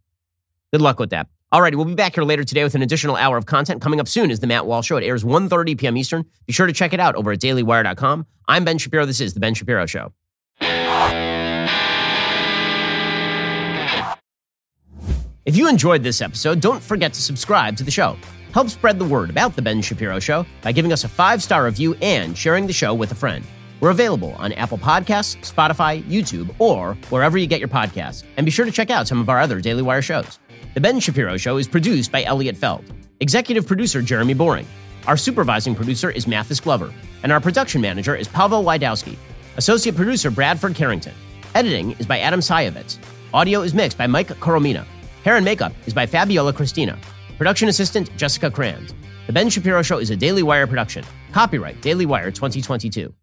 Good luck with that. All right, we'll be back here later today with an additional hour of content. Coming up soon is The Matt Walsh Show. It airs one thirty p.m. Eastern. Be sure to check it out over at daily wire dot com. I'm Ben Shapiro. This is The Ben Shapiro Show. If you enjoyed this episode, don't forget to subscribe to the show. Help spread the word about The Ben Shapiro Show by giving us a five-star review and sharing the show with a friend. We're available on Apple Podcasts, Spotify, YouTube, or wherever you get your podcasts. And be sure to check out some of our other Daily Wire shows. The Ben Shapiro Show is produced by Elliot Feld. Executive producer, Jeremy Boring. Our supervising producer is Mathis Glover. And our production manager is Pavel Wydowski. Associate producer, Bradford Carrington. Editing is by Adam Sayevitz. Audio is mixed by Mike Coromina. Hair and makeup is by Fabiola Cristina. Production assistant, Jessica Kranz. The Ben Shapiro Show is a Daily Wire production. Copyright Daily Wire twenty twenty-two.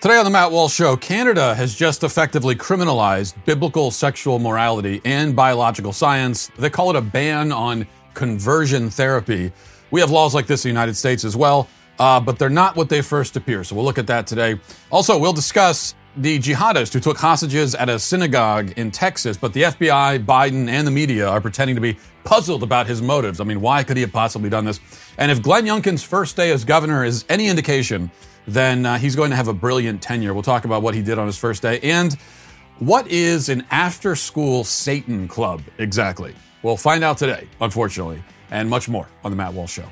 Today on The Matt Walsh Show, Canada has just effectively criminalized biblical sexual morality and biological science. They call it a ban on conversion therapy. We have laws like this in the United States as well, uh, but they're not what they first appear. So we'll look at that today. Also, we'll discuss the jihadists who took hostages at a synagogue in Texas, but the F B I, Biden, and the media are pretending to be puzzled about his motives. I mean, why could he have possibly done this? And if Glenn Youngkin's first day as governor is any indication, then uh, he's going to have a brilliant tenure. We'll talk about what he did on his first day and what is an after-school Satan club exactly. We'll find out today, unfortunately, and much more on The Matt Walsh Show.